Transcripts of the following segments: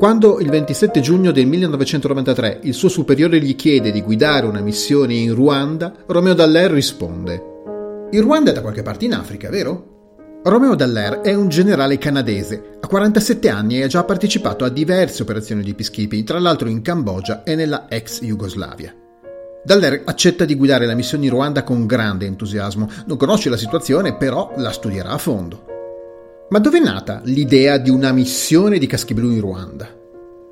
Quando il 27 giugno del 1993 il suo superiore gli chiede di guidare una missione in Ruanda, Romeo Dallaire risponde: "Il Ruanda è da qualche parte in Africa, vero?" Romeo Dallaire è un generale canadese, ha 47 anni e ha già partecipato a diverse operazioni di peacekeeping, tra l'altro in Cambogia e nella ex Jugoslavia. Dallaire accetta di guidare la missione in Ruanda con grande entusiasmo, non conosce la situazione, però la studierà a fondo. Ma dov'è nata l'idea di una missione di caschi blu in Ruanda?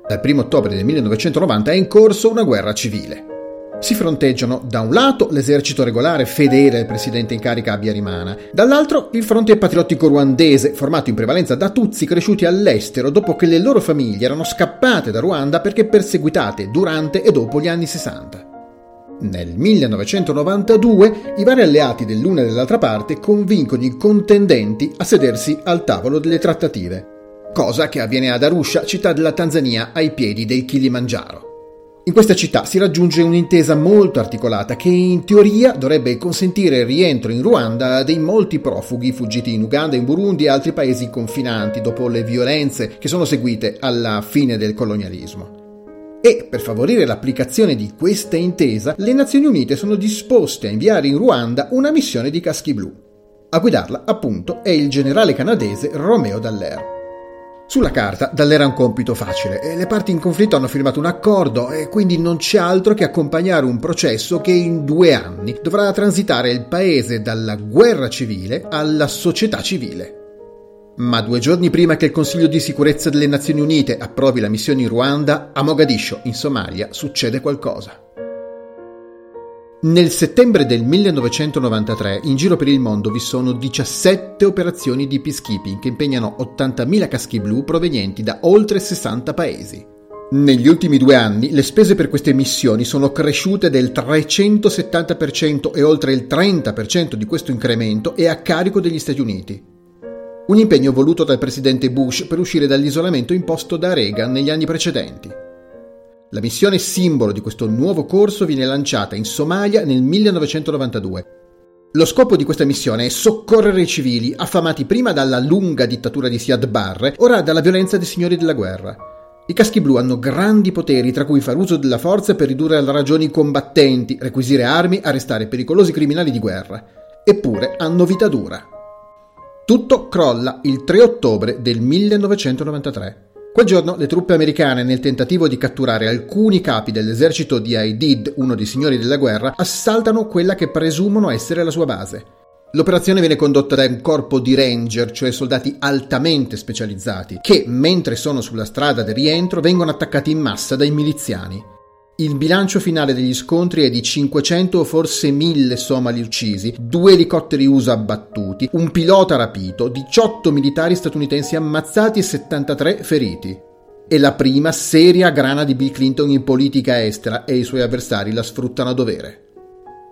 Dal 1 ottobre del 1990 è in corso una guerra civile. Si fronteggiano da un lato l'esercito regolare fedele al presidente in carica Habyarimana, dall'altro il fronte patriottico ruandese formato in prevalenza da Tutsi cresciuti all'estero dopo che le loro famiglie erano scappate da Ruanda perché perseguitate durante e dopo gli anni 60. Nel 1992 i vari alleati dell'una e dell'altra parte convincono i contendenti a sedersi al tavolo delle trattative, cosa che avviene ad Arusha, città della Tanzania ai piedi del Kilimanjaro. In questa città si raggiunge un'intesa molto articolata che in teoria dovrebbe consentire il rientro in Ruanda dei molti profughi fuggiti in Uganda, in Burundi e altri paesi confinanti dopo le violenze che sono seguite alla fine del colonialismo. E per favorire l'applicazione di questa intesa, le Nazioni Unite sono disposte a inviare in Ruanda una missione di caschi blu. A guidarla, appunto, è il generale canadese Romeo Dallaire. Sulla carta, Dallaire ha un compito facile e le parti in conflitto hanno firmato un accordo e quindi non c'è altro che accompagnare un processo che in 2 anni dovrà transitare il paese dalla guerra civile alla società civile. Ma 2 giorni prima che il Consiglio di sicurezza delle Nazioni Unite approvi la missione in Ruanda, a Mogadiscio, in Somalia, succede qualcosa. Nel settembre del 1993, in giro per il mondo vi sono 17 operazioni di peacekeeping che impegnano 80.000 caschi blu provenienti da oltre 60 paesi. Negli ultimi 2 anni le spese per queste missioni sono cresciute del 370% e oltre il 30% di questo incremento è a carico degli Stati Uniti. Un impegno voluto dal presidente Bush per uscire dall'isolamento imposto da Reagan negli anni precedenti. La missione simbolo di questo nuovo corso viene lanciata in Somalia nel 1992. Lo scopo di questa missione è soccorrere i civili, affamati prima dalla lunga dittatura di Siad Barre, ora dalla violenza dei signori della guerra. I caschi blu hanno grandi poteri, tra cui far uso della forza per ridurre alla ragione i combattenti, requisire armi, arrestare pericolosi criminali di guerra. Eppure hanno vita dura. Tutto crolla il 3 ottobre del 1993. Quel giorno le truppe americane, nel tentativo di catturare alcuni capi dell'esercito di Aidid, uno dei signori della guerra, assaltano quella che presumono essere la sua base. L'operazione viene condotta da un corpo di ranger, cioè soldati altamente specializzati, che, mentre sono sulla strada del rientro, vengono attaccati in massa dai miliziani. Il bilancio finale degli scontri è di 500 o forse 1000 somali uccisi, 2 elicotteri USA abbattuti, un pilota rapito, 18 militari statunitensi ammazzati e 73 feriti. È la prima seria grana di Bill Clinton in politica estera e i suoi avversari la sfruttano a dovere.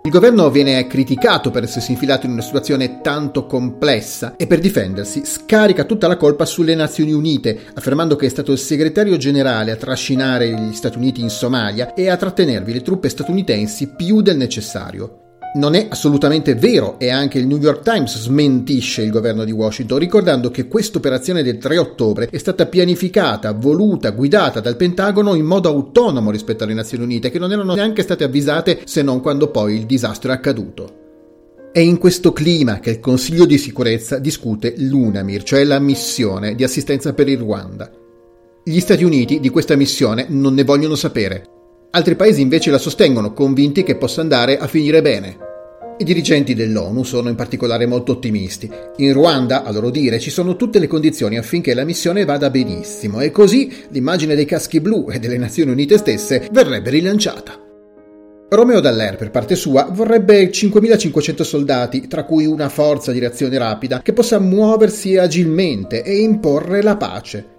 Il governo viene criticato per essersi infilato in una situazione tanto complessa e per difendersi scarica tutta la colpa sulle Nazioni Unite, affermando che è stato il segretario generale a trascinare gli Stati Uniti in Somalia e a trattenervi le truppe statunitensi più del necessario. Non è assolutamente vero e anche il New York Times smentisce il governo di Washington, ricordando che questa operazione del 3 ottobre è stata pianificata, voluta, guidata dal Pentagono in modo autonomo rispetto alle Nazioni Unite, che non erano neanche state avvisate se non quando poi il disastro è accaduto. È in questo clima che il Consiglio di sicurezza discute l'UNAMIR, cioè la missione di assistenza per il Ruanda. Gli Stati Uniti di questa missione non ne vogliono sapere. Altri paesi invece la sostengono, convinti che possa andare a finire bene. I dirigenti dell'ONU sono in particolare molto ottimisti. In Ruanda, a loro dire, ci sono tutte le condizioni affinché la missione vada benissimo e così l'immagine dei caschi blu e delle Nazioni Unite stesse verrebbe rilanciata. Romeo Dallaire, per parte sua, vorrebbe 5.500 soldati, tra cui una forza di reazione rapida, che possa muoversi agilmente e imporre la pace.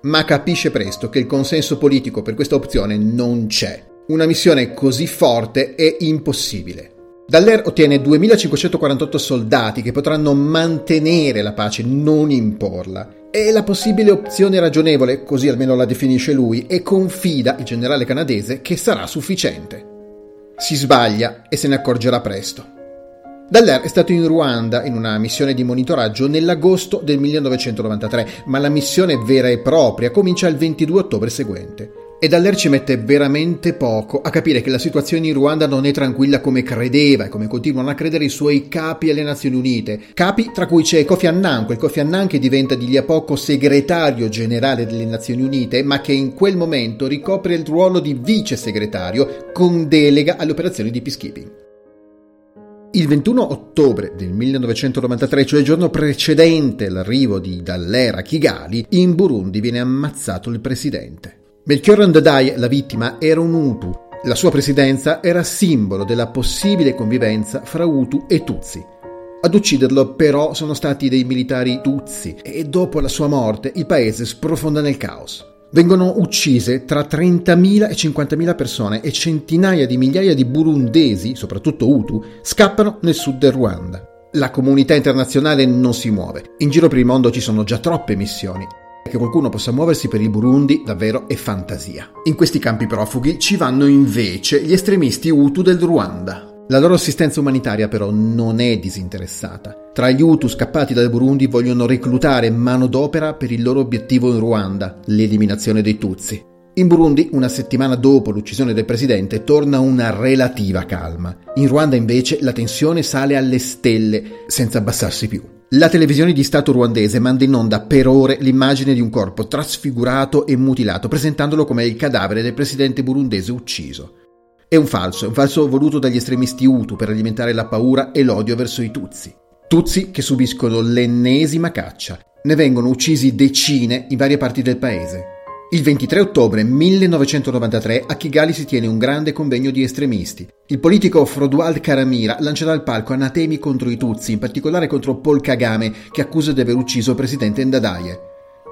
Ma capisce presto che il consenso politico per questa opzione non c'è. Una missione così forte è impossibile. Dallaire ottiene 2.548 soldati che potranno mantenere la pace, non imporla. È la possibile opzione ragionevole, così almeno la definisce lui, e confida il generale canadese che sarà sufficiente. Si sbaglia e se ne accorgerà presto. Dallaire è stato in Ruanda in una missione di monitoraggio nell'agosto del 1993, ma la missione vera e propria comincia il 22 ottobre seguente. E Dallaire ci mette veramente poco a capire che la situazione in Ruanda non è tranquilla come credeva e come continuano a credere i suoi capi alle Nazioni Unite. Capi tra cui c'è Kofi Annan, quel Kofi Annan che diventa di lì a poco segretario generale delle Nazioni Unite, ma che in quel momento ricopre il ruolo di vice segretario con delega alle operazioni di peacekeeping. Il 21 ottobre del 1993, cioè il giorno precedente l'arrivo di Dallaire a Kigali, in Burundi viene ammazzato il presidente. Melchior Ndadaye, la vittima, era un Hutu. La sua presidenza era simbolo della possibile convivenza fra Hutu e Tutsi. Ad ucciderlo, però, sono stati dei militari Tutsi e dopo la sua morte il paese sprofonda nel caos. Vengono uccise tra 30.000 e 50.000 persone e centinaia di migliaia di burundesi, soprattutto Hutu, scappano nel sud del Ruanda. La comunità internazionale non si muove. In giro per il mondo ci sono già troppe missioni. Che qualcuno possa muoversi per il Burundi davvero è fantasia. In questi campi profughi ci vanno invece gli estremisti Hutu del Ruanda. La loro assistenza umanitaria però non è disinteressata. Tra gli Hutu scappati dal Burundi vogliono reclutare manodopera per il loro obiettivo in Ruanda, l'eliminazione dei Tutsi. In Burundi, una settimana dopo l'uccisione del presidente, torna una relativa calma. In Ruanda invece la tensione sale alle stelle senza abbassarsi più. La televisione di Stato ruandese manda in onda per ore l'immagine di un corpo trasfigurato e mutilato, presentandolo come il cadavere del presidente burundese ucciso. È un falso voluto dagli estremisti Hutu per alimentare la paura e l'odio verso i Tutsi. Tutsi che subiscono l'ennesima caccia. Ne vengono uccisi decine in varie parti del paese. Il 23 ottobre 1993 a Kigali si tiene un grande convegno di estremisti. Il politico Froduald Karamira lancia dal palco anatemi contro i Tutsi, in particolare contro Paul Kagame, che accusa di aver ucciso il presidente Ndadaye.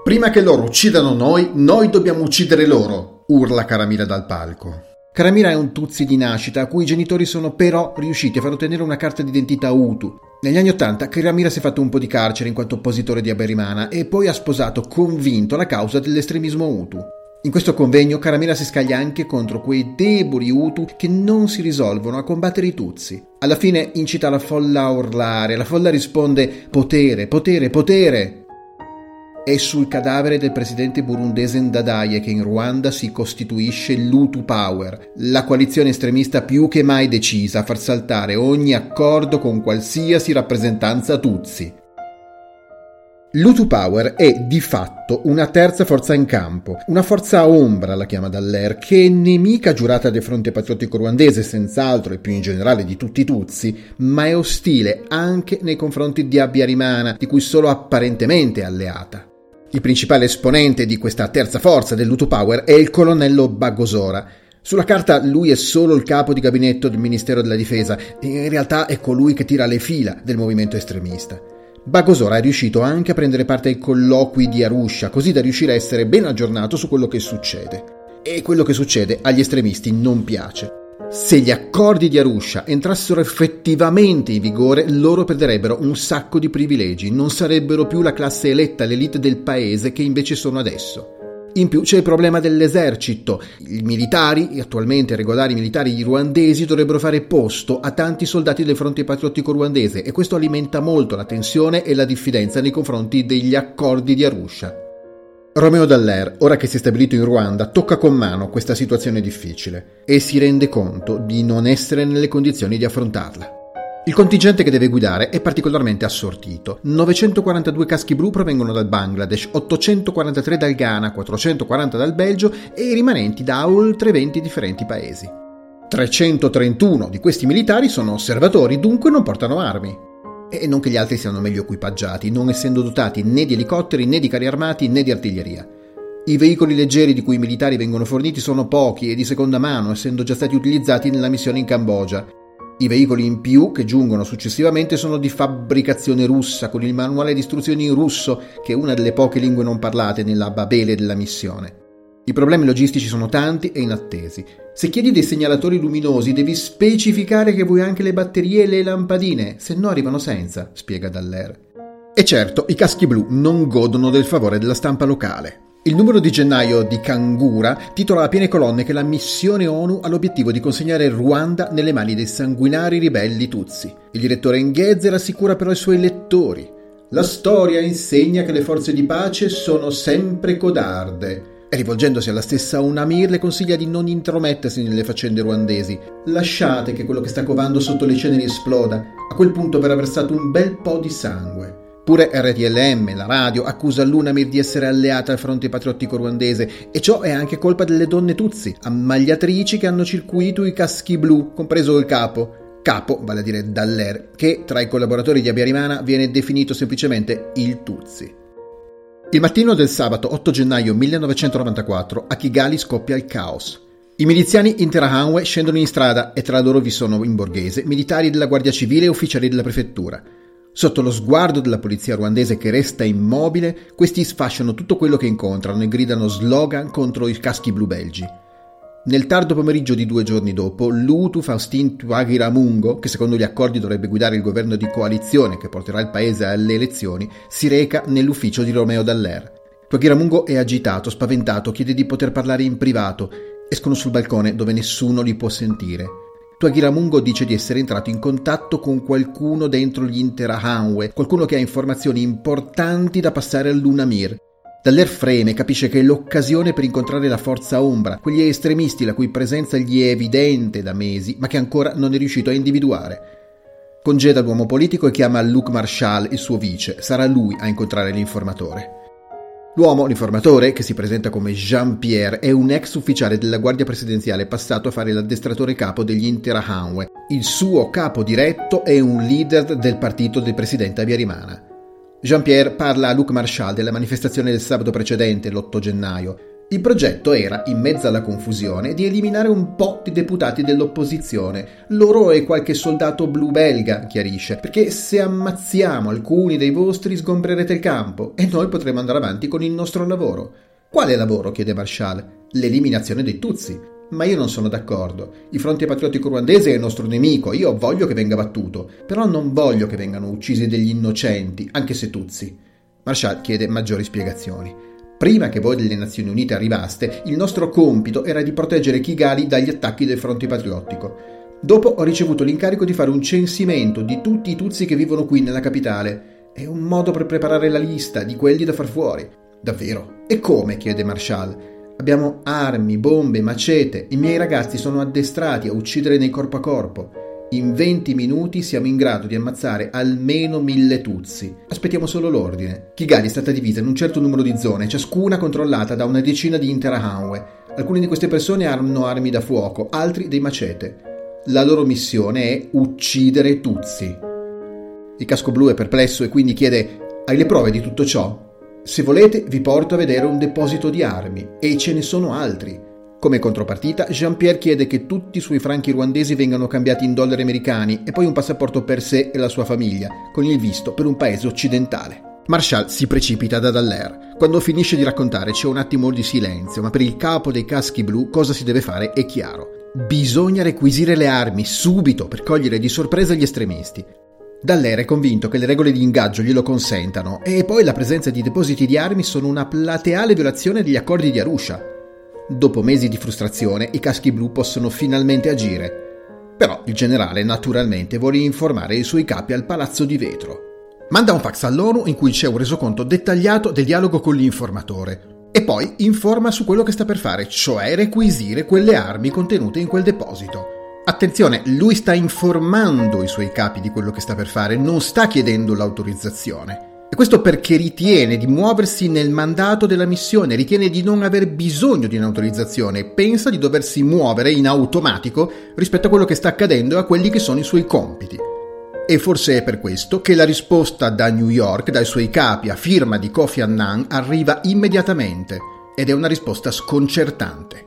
«Prima che loro uccidano noi, noi dobbiamo uccidere loro!» urla Karamira dal palco. Karamira è un Tutsi di nascita, a cui i genitori sono però riusciti a far ottenere una carta d'identità Hutu. Negli anni '80 Karamira si è fatto un po' di carcere in quanto oppositore di Habyarimana e poi ha sposato convinto la causa dell'estremismo Hutu. In questo convegno Karamira si scaglia anche contro quei deboli Hutu che non si risolvono a combattere i Tutsi. Alla fine incita la folla a urlare, la folla risponde «Potere, potere, potere!». È sul cadavere del presidente burundese Ndadaye che in Ruanda si costituisce l'Hutu Power, la coalizione estremista più che mai decisa a far saltare ogni accordo con qualsiasi rappresentanza Tutsi. L'Hutu Power è di fatto una terza forza in campo, una forza ombra la chiama Dallaire, che è nemica giurata del fronte patriottico ruandese senz'altro e più in generale di tutti i Tutsi, ma è ostile anche nei confronti di Habyarimana, di cui solo apparentemente è alleata. Il principale esponente di questa terza forza dell'Hutu Power è il colonnello Bagosora. Sulla carta lui è solo il capo di gabinetto del Ministero della Difesa, in realtà è colui che tira le fila del movimento estremista. Bagosora è riuscito anche a prendere parte ai colloqui di Arusha, così da riuscire a essere ben aggiornato su quello che succede. E quello che succede agli estremisti non piace. Se gli accordi di Arusha entrassero effettivamente in vigore, loro perderebbero un sacco di privilegi, non sarebbero più la classe eletta, l'elite del paese che invece sono adesso. In più c'è il problema dell'esercito. I militari, attualmente regolari militari ruandesi, dovrebbero fare posto a tanti soldati del fronte patriottico ruandese e questo alimenta molto la tensione e la diffidenza nei confronti degli accordi di Arusha. Romeo Dallaire, ora che si è stabilito in Ruanda, tocca con mano questa situazione difficile e si rende conto di non essere nelle condizioni di affrontarla. Il contingente che deve guidare è particolarmente assortito. 942 caschi blu provengono dal Bangladesh, 843 dal Ghana, 440 dal Belgio e i rimanenti da oltre 20 differenti paesi. 331 di questi militari sono osservatori, dunque non portano armi. E non che gli altri siano meglio equipaggiati, non essendo dotati né di elicotteri, né di carri armati, né di artiglieria. I veicoli leggeri di cui i militari vengono forniti sono pochi e di seconda mano, essendo già stati utilizzati nella missione in Cambogia. I veicoli in più che giungono successivamente sono di fabbricazione russa, con il manuale di istruzioni in russo, che è una delle poche lingue non parlate nella babele della missione. I problemi logistici sono tanti e inattesi. Se chiedi dei segnalatori luminosi devi specificare che vuoi anche le batterie e le lampadine, se no arrivano senza, spiega Dallaire. E certo, i caschi blu non godono del favore della stampa locale. Il numero di gennaio di Kangura titola a piene colonne che la missione ONU ha l'obiettivo di consegnare Ruanda nelle mani dei sanguinari ribelli Tutsi. Il direttore Ngezzer assicura però ai suoi lettori: la storia insegna che le forze di pace sono sempre codarde. E rivolgendosi alla stessa UNAMIR le consiglia di non intromettersi nelle faccende ruandesi. Lasciate che quello che sta covando sotto le ceneri esploda. A quel punto verrà versato un bel po' di sangue. Pure RTLM, la radio, accusa l'UNAMIR di essere alleata al fronte patriottico ruandese, e ciò è anche colpa delle donne Tutsi, ammagliatrici che hanno circuito i caschi blu, compreso il capo, vale a dire Dallaire, che tra i collaboratori di Habyarimana viene definito semplicemente il Tutsi. Il mattino del sabato 8 gennaio 1994 a Kigali scoppia il caos. I miliziani Interahamwe scendono in strada e tra loro vi sono, in borghese, militari della Guardia Civile e ufficiali della prefettura. Sotto lo sguardo della polizia ruandese che resta immobile, questi sfasciano tutto quello che incontrano e gridano slogan contro i caschi blu belgi. Nel tardo pomeriggio di 2 giorni dopo, l'Hutu Faustin Tuagiramungo, che secondo gli accordi dovrebbe guidare il governo di coalizione che porterà il paese alle elezioni, si reca nell'ufficio di Romeo Dallaire. Tuagiramungo è agitato, spaventato, chiede di poter parlare in privato. Escono sul balcone dove nessuno li può sentire. Tuagiramungo dice di essere entrato in contatto con qualcuno dentro gli Interahamwe, qualcuno che ha informazioni importanti da passare all'UNAMIR. Dallaire freme, capisce che è l'occasione per incontrare la forza ombra, quegli estremisti la cui presenza gli è evidente da mesi, ma che ancora non è riuscito a individuare. Congeda l'uomo politico e chiama Luc Marchal, il suo vice. Sarà lui a incontrare l'informatore. L'uomo, l'informatore, che si presenta come Jean-Pierre, è un ex ufficiale della Guardia Presidenziale passato a fare l'addestratore capo degli Interahamwe. Il suo capo diretto è un leader del partito del presidente Habyarimana. Jean-Pierre parla a Luc Marchal della manifestazione del sabato precedente, l'8 gennaio. Il progetto era, in mezzo alla confusione, di eliminare un po' di deputati dell'opposizione, loro e qualche soldato blu belga, chiarisce, perché se ammazziamo alcuni dei vostri sgombrerete il campo e noi potremo andare avanti con il nostro lavoro. Quale lavoro? Chiede Marchal. L'eliminazione dei Tutsi. Ma io non sono d'accordo. Il fronte patriottico ruandese è il nostro nemico, io voglio che venga battuto, però non voglio che vengano uccisi degli innocenti, anche se Tutsi. Marchal chiede maggiori spiegazioni. Prima che voi delle Nazioni Unite arrivaste, il nostro compito era di proteggere Kigali dagli attacchi del fronte patriottico. Dopo ho ricevuto l'incarico di fare un censimento di tutti i Tutsi che vivono qui nella capitale. È un modo per preparare la lista di quelli da far fuori. Davvero? E come? Chiede Marchal. Abbiamo armi, bombe, macete. I miei ragazzi sono addestrati a uccidere nei corpo a corpo. In 20 minuti siamo in grado di ammazzare almeno 1000 Tutsi. Aspettiamo solo l'ordine. Kigali è stata divisa in un certo numero di zone, ciascuna controllata da una decina di Interahamwe. Alcune di queste persone hanno armi da fuoco, altri dei macete. La loro missione è uccidere Tutsi. Il casco blu è perplesso e quindi chiede: hai le prove di tutto ciò? Se volete vi porto a vedere un deposito di armi, e ce ne sono altri. Come contropartita, Jean-Pierre chiede che tutti i suoi franchi ruandesi vengano cambiati in dollari americani e poi un passaporto per sé e la sua famiglia, con il visto per un paese occidentale. Marchal si precipita da Dallaire. Quando finisce di raccontare c'è un attimo di silenzio, ma per il capo dei caschi blu cosa si deve fare è chiaro. Bisogna requisire le armi subito per cogliere di sorpresa gli estremisti. Dallaire è convinto che le regole di ingaggio glielo consentano, e poi la presenza di depositi di armi sono una plateale violazione degli accordi di Arusha. Dopo mesi di frustrazione, i caschi blu possono finalmente agire. Però il generale, naturalmente, vuole informare i suoi capi al Palazzo di Vetro. Manda un fax all'ONU in cui c'è un resoconto dettagliato del dialogo con l'informatore. E poi informa su quello che sta per fare, cioè requisire quelle armi contenute in quel deposito. Attenzione, lui sta informando i suoi capi di quello che sta per fare, non sta chiedendo l'autorizzazione. E questo perché ritiene di muoversi nel mandato della missione, ritiene di non aver bisogno di un'autorizzazione, pensa di doversi muovere in automatico rispetto a quello che sta accadendo e a quelli che sono i suoi compiti. E forse è per questo che la risposta da New York, dai suoi capi, a firma di Kofi Annan, arriva immediatamente ed è una risposta sconcertante.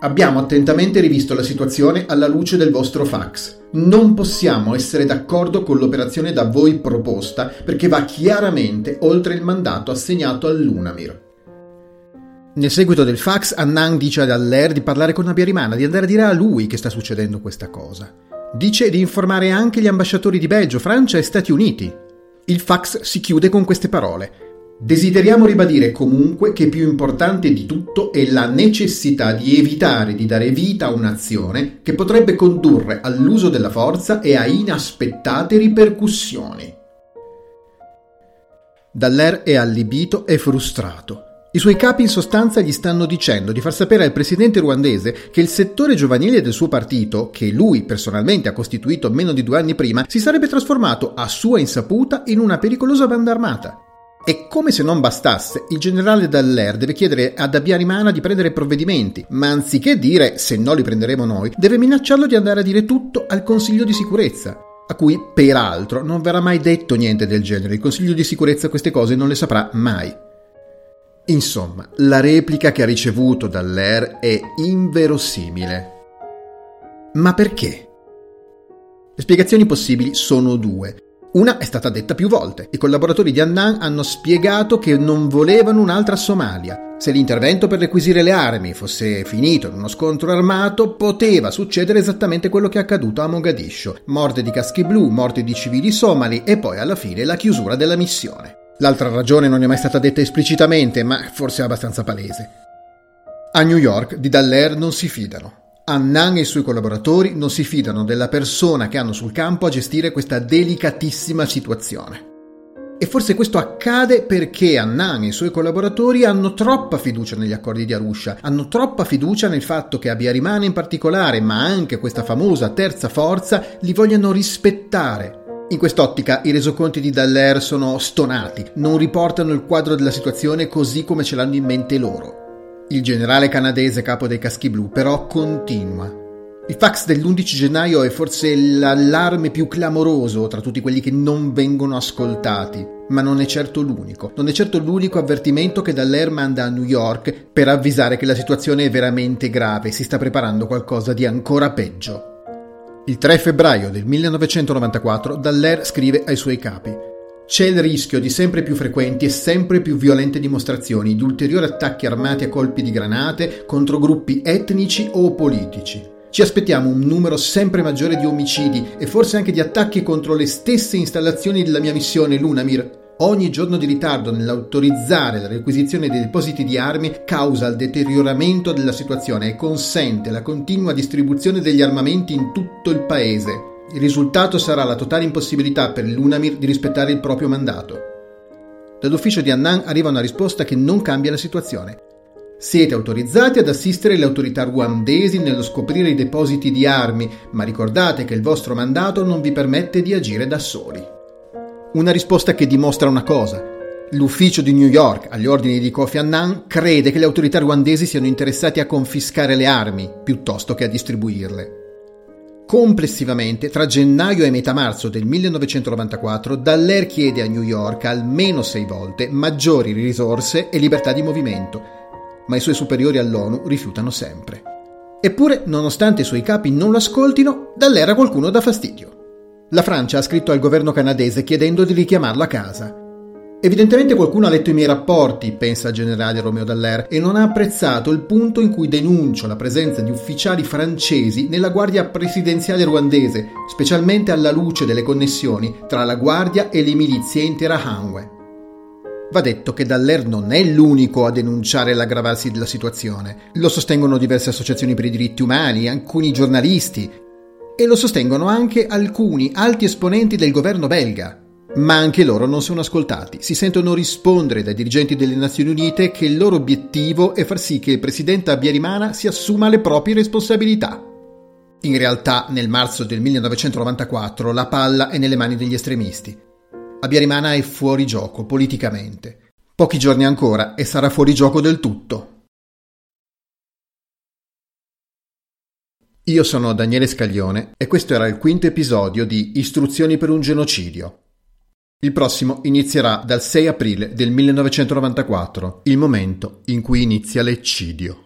Abbiamo attentamente rivisto la situazione alla luce del vostro fax. Non possiamo essere d'accordo con l'operazione da voi proposta perché va chiaramente oltre il mandato assegnato all'UNAMIR. Nel seguito del fax, Annan dice ad Dallaire di parlare con Habyarimana, di andare a dire a lui che sta succedendo questa cosa. Dice di informare anche gli ambasciatori di Belgio, Francia e Stati Uniti. Il fax si chiude con queste parole. Desideriamo ribadire comunque che più importante di tutto è la necessità di evitare di dare vita a un'azione che potrebbe condurre all'uso della forza e a inaspettate ripercussioni. Dallaire è allibito e frustrato. I suoi capi in sostanza gli stanno dicendo di far sapere al presidente ruandese che il settore giovanile del suo partito, che lui personalmente ha costituito meno di 2 anni prima, si sarebbe trasformato a sua insaputa in una pericolosa banda armata. E come se non bastasse, il generale Dallaire deve chiedere ad Habyarimana di prendere provvedimenti, ma anziché dire se no li prenderemo noi, deve minacciarlo di andare a dire tutto al Consiglio di sicurezza, a cui peraltro non verrà mai detto niente del genere. Il Consiglio di sicurezza queste cose non le saprà mai. Insomma, la replica che ha ricevuto Dallaire è inverosimile. Ma perché? Le spiegazioni possibili sono 2. Una è stata detta più volte. I collaboratori di Annan hanno spiegato che non volevano un'altra Somalia. Se l'intervento per requisire le armi fosse finito in uno scontro armato, poteva succedere esattamente quello che è accaduto a Mogadiscio. Morte di caschi blu, morte di civili somali e poi alla fine la chiusura della missione. L'altra ragione non è mai stata detta esplicitamente, ma forse è abbastanza palese. A New York di Dallaire non si fidano. Annan e i suoi collaboratori non si fidano della persona che hanno sul campo a gestire questa delicatissima situazione. E forse questo accade perché Annan e i suoi collaboratori hanno troppa fiducia negli accordi di Arusha, hanno troppa fiducia nel fatto che Habyarimana in particolare, ma anche questa famosa terza forza, li vogliano rispettare. In quest'ottica i resoconti di Dallaire sono stonati, non riportano il quadro della situazione così come ce l'hanno in mente loro. Il generale canadese capo dei caschi blu però continua. Il fax dell'11 gennaio è forse l'allarme più clamoroso tra tutti quelli che non vengono ascoltati, ma non è certo l'unico. Non è certo l'unico avvertimento che Dallaire manda a New York per avvisare che la situazione è veramente grave, si sta preparando qualcosa di ancora peggio. Il 3 febbraio del 1994 Dallaire scrive ai suoi capi: c'è il rischio di sempre più frequenti e sempre più violente dimostrazioni, di ulteriori attacchi armati a colpi di granate contro gruppi etnici o politici. Ci aspettiamo un numero sempre maggiore di omicidi e forse anche di attacchi contro le stesse installazioni della mia missione, l'UNAMIR. Ogni giorno di ritardo nell'autorizzare la requisizione dei depositi di armi causa il deterioramento della situazione e consente la continua distribuzione degli armamenti in tutto il paese. Il risultato sarà la totale impossibilità per l'UNAMIR di rispettare il proprio mandato. Dall'ufficio di Annan arriva una risposta che non cambia la situazione. Siete autorizzati ad assistere le autorità ruandesi nello scoprire i depositi di armi, ma ricordate che il vostro mandato non vi permette di agire da soli. Una risposta che dimostra una cosa. L'ufficio di New York, agli ordini di Kofi Annan, crede che le autorità ruandesi siano interessate a confiscare le armi, piuttosto che a distribuirle. Complessivamente, tra gennaio e metà marzo del 1994, Dallaire chiede a New York almeno 6 volte maggiori risorse e libertà di movimento, ma i suoi superiori all'ONU rifiutano sempre. Eppure, nonostante i suoi capi non lo ascoltino, Dallaire a qualcuno dà fastidio. La Francia ha scritto al governo canadese chiedendo di richiamarlo a casa. Evidentemente qualcuno ha letto i miei rapporti, pensa il generale Romeo Dallaire, e non ha apprezzato il punto in cui denuncio la presenza di ufficiali francesi nella guardia presidenziale ruandese, specialmente alla luce delle connessioni tra la guardia e le milizie Interahamwe. Va detto che Dallaire non è l'unico a denunciare l'aggravarsi della situazione. Lo sostengono diverse associazioni per i diritti umani, alcuni giornalisti, e lo sostengono anche alcuni alti esponenti del governo belga. Ma anche loro non sono ascoltati, si sentono rispondere dai dirigenti delle Nazioni Unite che il loro obiettivo è far sì che il presidente Habyarimana si assuma le proprie responsabilità. In realtà, nel marzo del 1994, la palla è nelle mani degli estremisti. Habyarimana è fuori gioco politicamente. Pochi giorni ancora e sarà fuori gioco del tutto. Io sono Daniele Scaglione e questo era il 5° episodio di Istruzioni per un genocidio. Il prossimo inizierà dal 6 aprile del 1994, il momento in cui inizia l'eccidio.